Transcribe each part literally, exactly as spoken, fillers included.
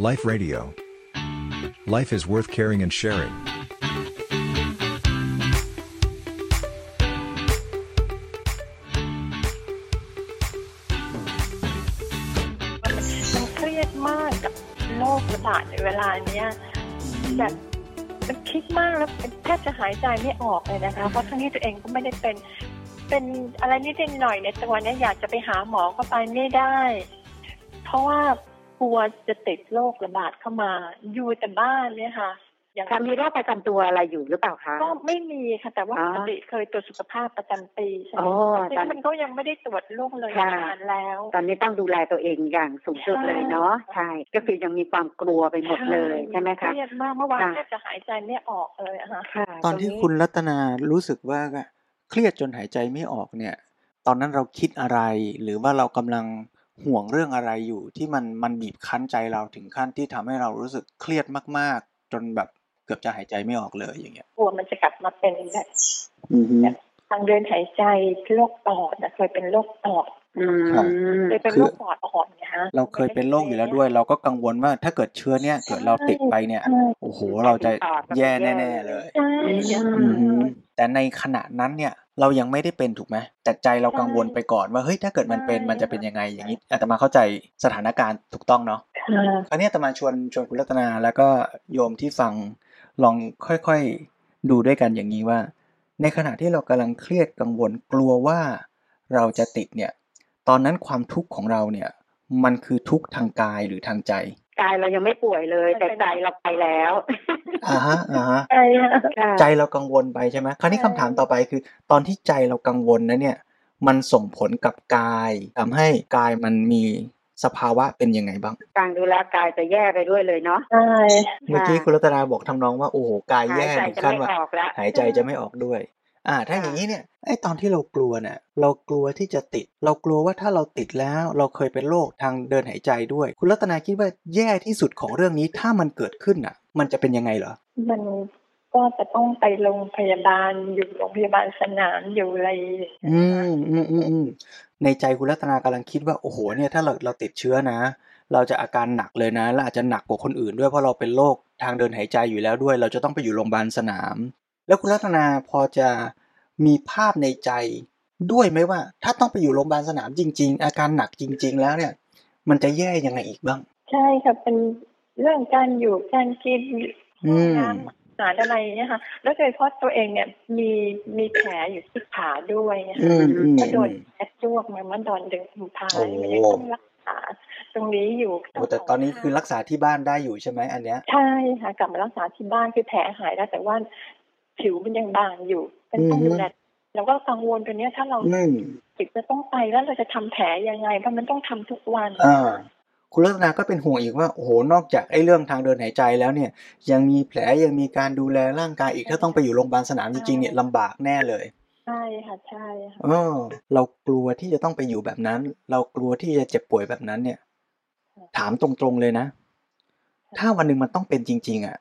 Life Radio. Life is worth caring and sharing. I'm เครียดมากกับโรคระบาดในเวลาเนี้ยแบบมันคิดมากแล้วแทบจะหายใจไม่ออกเลยนะคะเพราะทั้งที่ตัวเองก็ไม่ได้เป็นเป็นอะไรนิดหน่อยในตัวเนี้ยอยากจะไปหาหมอก็ไปไม่ได้เพราะว่ากลัวจะติดโรคระบาดเข้ามาอยู่แต่บ้านเนี่ยค่ะอย่างมีโรคประจำตัวอะไรอยู่หรือเปล่าคะก็ไม่มีค่ะแต่ว่าปกติเคยตรวจสุขภาพประจำปีใช่ไหมแต่มันก็ยังไม่ได้ตรวจโรคเลยนานแล้วตอนนี้ต้องดูแลตัวเองอย่างสูงสุดเลยเนาะใช่ก็คือยังมีความกลัวไปหมดเลยใช่ไหมคะเครียดมากเมื่อวานแทบจะหายใจไม่ออกเลยค่ะตอนที่คุณรัตนารู้สึกว่าเครียดจนหายใจไม่ออกเนี่ยตอนนั้นเราคิดอะไรหรือว่าเรากำลังห่วงเรื่องอะไรอยู่ที่มันมันบีบคั้นใจเราถึงขั้นที่ทำให้เรารู้สึกเครียดมากๆจนแบบเกือบจะหายใจไม่ออกเลยอย่างเงี้ยกลัวมันจะกลับมาเป็นแบบทางเดินหายใจโรคปอดนะเคยเป็นโรคปอดเคยเป็นโรคปอดอ่อนนะฮะเราเคยเป็นโรคอยู่แล้วด้วยเราก็กังวลว่าถ้าเกิดเชื้อเนี่ยเกิดเราติดไปเนี่ยโอ้โหเราจะแย่แน่ๆเลยแต่ในขณะนั้นเนี่ยเรายังไม่ได้เป็นถูกไหมแต่ใจเรากังวลไปก่อนว่าเฮ้ยถ้าเกิดมันเป็นมันจะเป็นยังไงอย่างนี้อาตมาเข้าใจสถานการณ์ถูกต้องเนาะคราวนี้อาตมาชวนชวนคุณรัตนาแล้วก็โยมที่ฟังลองค่อยๆดูด้วยกันอย่างนี้ว่าในขณะที่เรากำลังเครียดกังวลกลัวว่าเราจะติดเนี่ยตอนนั้นความทุกข์ของเราเนี่ยมันคือทุกข์ทางกายหรือทางใจกายเรายังไม่ป่วยเลยแต่ใจเราไปแล้วอ่าฮะอ่าฮะใจเรากังวลไปใช่ไหมคราวนี้คำถามต่อไปคือตอนที่ใจเรากังวลนะเนี่ยมันส่งผลกับกายทำให้กายมันมีสภาวะเป็นยังไงบ้างการดูแลกายจะแย่ไปด้วยเลยเนาะใช่เมื่อกี้คุณรัตนาบอกทำนองว่าโอ้โหกายแย่ถึงขั้นว่าหายใจจะไม่ออกด้วยอ่าถ้าอย่างนี้เนี่ยไอ้ตอนที่เรากลัวเนี่ยเรากลัวที่จะติดเรากลัวว่าถ้าเราติดแล้วเราเคยเป็นโรคทางเดินหายใจด้วยคุณรัตนาคิดว่าแย่ที่สุดของเรื่องนี้ถ้ามันเกิดขึ้นอ่ะมันจะเป็นยังไงเหรอมันก็จะต้องไปโรงพยาบาลอยู่โรงพยาบาลสนามอยู่อะไรอืมอืมอืมอืมในใจคุณรัตนากำลังคิดว่าโอ้โหเนี่ยถ้าเราเราติดเชื้อนะเราจะอาการหนักเลยนะและอาจจะหนักกว่าคนอื่นด้วยเพราะเราเป็นโรคทางเดินหายใจอยู่แล้วด้วยเราจะต้องไปอยู่โรงพยาบาลสนามแล้วคุณรัตนาพอจะมีภาพในใจด้วยไหมว่าถ้าต้องไปอยู่โรงพยาบาลสนามจริงๆอาการหนักจริงๆแล้วเนี่ยมันจะแย่ยังไงอีกบ้างใช่ค่ะเป็นเรื่องการอยู่การกินน้ำสารอะไรเนี่ยค่ะแล้วโดยเฉพาะตัวเองเนี่ยมีมีแผลอยู่ที่ขาด้วยก็โดนแผลลวกมามันโดนดึงถุงเท้าไม่ได้ต้องรักษาตรงนี้อยู่แต่ตอนนี้คือรักษาที่บ้านได้อยู่ใช่ไหมอันเนี้ยใช่ค่ะกลับมารักษาที่บ้านคือแผลหายแล้วแต่ว่าผิวมันยังบางอยู่เป็นต้องดูแลแล้วก็กังวลตัวเนี้ยถ้าเราติดจะต้องไปแล้วเราจะทำแผลยังไงเพราะมันต้องทำทุกวันคุณรัตนาก็เป็นห่วงอีกว่าโอ้โหนอกจากไอ้เรื่องทางเดินหายใจแล้วเนี่ยยังมีแผลยังมีการดูแลร่างกายอีกถ้าต้องไปอยู่โรงพยาบาลสนามจริงๆเนี่ยลำบากแน่เลยใช่ค่ะใช่ค่ะเออเรากลัวที่จะต้องไปอยู่แบบนั้นเรากลัวที่จะเจ็บป่วยแบบนั้นเนี่ยถามตรงๆเลยนะถ้าวันหนึ่งมันต้องเป็นจริงๆอ่ะ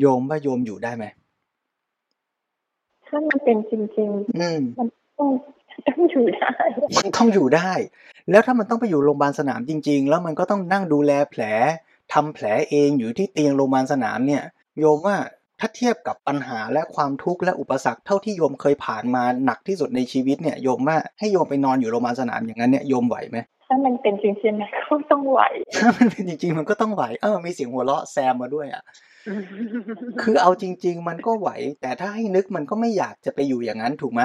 โยมว่าโยมอยู่ได้ไหมถ้ามันเป็นจริงๆอืมมันต้องต้องอยู่ได้มันต้องอยู่ได้แล้วถ้ามันต้องไปอยู่โรงพยาบาลสนามจริงๆแล้วมันก็ต้องนั่งดูแลแผลทำแผลเองอยู่ที่เตียงโรงพยาบาลสนามเนี่ยโยมว่าถ้าเทียบกับปัญหาและความทุกข์และอุปสรรคเท่าที่โยมเคยผ่านมาหนักที่สุดในชีวิตเนี่ยโยมว่าให้โยมไปนอนอยู่โรงพยาบาลสนามอย่างนั้นเนี่ยโยมไหวไหมถ้ามันเป็นจริงๆมันก็ต้องไหวถ้ามันเป็นจริงๆมันก็ต้องไหวเออมีเสียงหัวเราะแซมมาด้วยอ่ะคือเอาจริงๆมันก็ไหวแต่ถ้าให้นึกมันก็ไม่อยากจะไปอยู่อย่างนั้นถูกไหม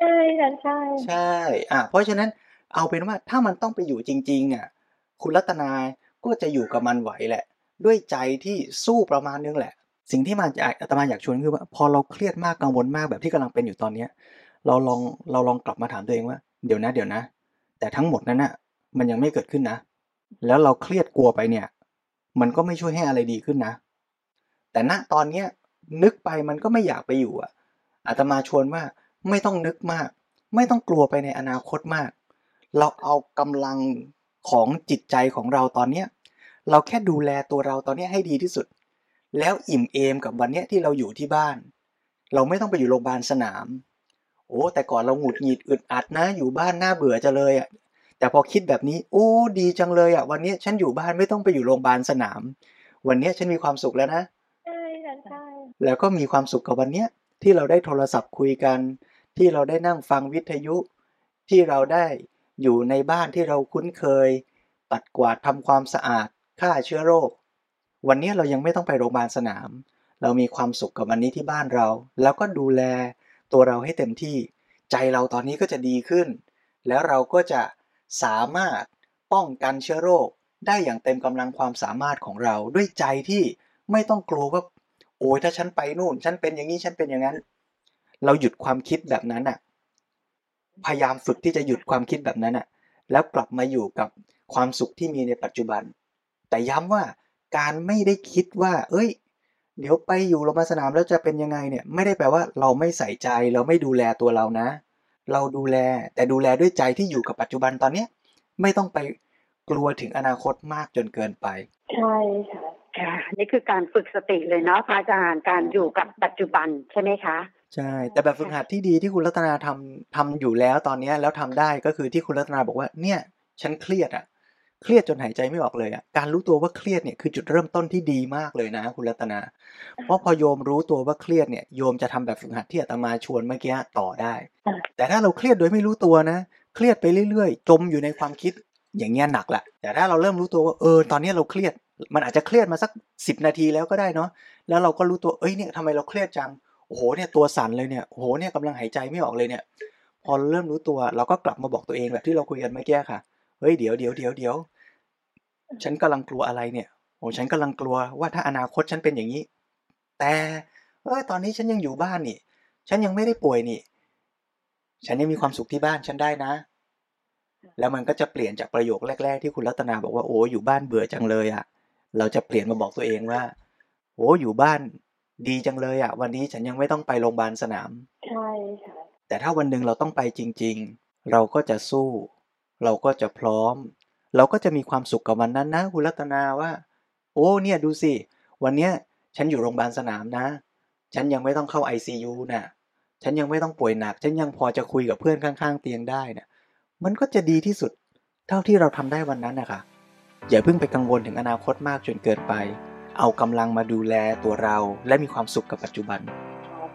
ใช่ใช่ใช่อ่ะเพราะฉะนั้นเอาเป็นว่าถ้ามันต้องไปอยู่จริงๆอ่ะคุณรัตนาก็จะอยู่กับมันไหวแหละด้วยใจที่สู้ประมาณนึงแหละสิ่งที่มาอาตมาอยากชวนคือว่าพอเราเครียดมากกังวลมากแบบที่กำลังเป็นอยู่ตอนนี้เราลองเราลองกลับมาถามตัวเองว่าเดี๋ยวนะเดี๋ยวนะแต่ทั้งหมดนั้นอ่ะมันยังไม่เกิดขึ้นนะแล้วเราเครียดกลัวไปเนี่ยมันก็ไม่ช่วยให้อะไรดีขึ้นนะแต่ณตอนเนี้ยนึกไปมันก็ไม่อยากไปอยู่อ่ะอาตมาชวนว่าไม่ต้องนึกมากไม่ต้องกลัวไปในอนาคตมากเราเอากำลังของจิตใจของเราตอนเนี้ยเราแค่ดูแลตัวเราตอนนี้ให้ดีที่สุดแล้วอิ่มเอมกับวันเนี้ยที่เราอยู่ที่บ้านเราไม่ต้องไปอยู่โรงพยาบาลสนามโอ้แต่ก่อนเราหงุดหงิดอึดอัดนะอยู่บ้านน่าเบื่อจะเลยอ่ะ แต่พอคิดแบบนี้โอ้ดีจังเลยอ่ะวันนี้ฉันอยู่บ้านไม่ต้องไปอยู่โรงพยาบาลสนามวันนี้ฉันมีความสุขแล้วนะใช่ใช่แล้วก็มีความสุขกับวันเนี้ยที่เราได้โทรศัพท์คุยกันที่เราได้นั่งฟังวิทยุที่เราได้อยู่ในบ้านที่เราคุ้นเคยปัดกวาดทำความสะอาดฆ่าเชื้อโรควันนี้เรายังไม่ต้องไปโรงพยาบาลสนามเรามีความสุขกับวันนี้ที่บ้านเราแล้วก็ดูแลตัวเราให้เต็มที่ใจเราตอนนี้ก็จะดีขึ้นแล้วเราก็จะสามารถป้องกันเชื้อโรคได้อย่างเต็มกำลังความสามารถของเราด้วยใจที่ไม่ต้องกลัวว่าโอ้ยถ้าฉันไปนู่นฉันเป็นอย่างนี้ฉันเป็นอย่างนั้นเราหยุดความคิดแบบนั้นน่ะพยายามฝึกที่จะหยุดความคิดแบบนั้นน่ะแล้วกลับมาอยู่กับความสุขที่มีในปัจจุบันแต่ย้ำว่าการไม่ได้คิดว่าเอ้ยเดี๋ยวไปอยู่โรงพยาบาลสนามแล้วจะเป็นยังไงเนี่ยไม่ได้แปลว่าเราไม่ใส่ใจเราไม่ดูแลตัวเรานะเราดูแลแต่ดูแลด้วยใจที่อยู่กับปัจจุบันตอนเนี้ยไม่ต้องไปกลัวถึงอนาคตมากจนเกินไปใช่ค่ะค่ะนี่คือการฝึกสติเลยเนาะพระอาจารย์การอยู่กับปัจจุบันใช่ไหมคะใช่แต่แบบฝึกหัดที่ดีที่คุณรัตนาทำทำอยู่แล้วตอนนี้แล้วทำได้ก็คือที่คุณรัตนาบอกว่าเนี่ยฉันเครียดอ่ะเครียดจนหายใจไม่ออกเลยอ่ะการรู้ตัวว่าเครียดเนี่ยคือจุดเริ่มต้นที่ดีมากเลยนะคุณรัตนาเพราะพอโยมรู้ตัวว่าเครียดเนี่ยโยมจะทำแบบฝึกหัดที่อาตมาชวนเมื่อกี้ต่อได้แต่ถ้าเราเครียดโดยไม่รู้ตัวนะเครียดไปเรื่อยๆจมอยู่ในความคิดอย่างเงี้ยหนักละแต่ถ้าเราเริ่มรู้ตัวว่าเออตอนนี้เราเครียดมันอาจจะเครียดมาสักสิบนาทีแล้วก็ได้เนาะแล้วเราก็รู้ตัวเอ้ยเนี่ยทำไมเราเครียดจังโอ้โหเนี่ยตัวสั่นเลยเนี่ยโอ้โหเนี่ยกำลังหายใจไม่ออกเลยเนี่ยพอเริ่มรู้ตัวเราก็กลับมาบอกตัวเองแบบที่เราคุยกันเมื่อกี้ค่ะเฮ้ยเดี๋ยวเดี๋ยวเดี๋ยวเดี๋ยวฉันกำลังกลัวอะไรเนี่ยโอ้ฉันกำลังกลัวว่าถ้าอนาคตฉันเป็นอย่างนี้แต่เออตอนนี้ฉันยังอยู่บ้านนี่ฉันยังไม่ได้ป่วยนี่ฉันยังมีความสุขที่บ้านฉันได้นะแล้วมันก็จะเปลี่ยนจากประโยคแรกๆที่คุณรัตนาบอกว่าโอ้อยู่บ้านเบื่อจังเลยอ่ะเราจะเปลี่ยนมาบอกตัวเองว่าโอ้อยู่บ้านดีจังเลยอ่ะวันนี้ฉันยังไม่ต้องไปโรงพยาบาลสนามใช่ค่ะแต่ถ้าวันนึงเราต้องไปจริงๆเราก็จะสู้เราก็จะพร้อมเราก็จะมีความสุขกับวันนั้นนะคุณรัตนาว่าโอ้เนี่ยดูสิวันเนี้ยฉันอยู่โรงพยาบาลสนามนะฉันยังไม่ต้องเข้า ไอ ซี ยู น่ะฉันยังไม่ต้องป่วยหนักฉันยังพอจะคุยกับเพื่อนข้างๆเตียงได้น่ะมันก็จะดีที่สุดเท่าที่เราทำได้วันนั้นนะคะอย่าเพิ่งไปกังวลถึงอนาคตมากจนเกินไปเอากำลังมาดูแลตัวเราและมีความสุขกับปัจจุบัน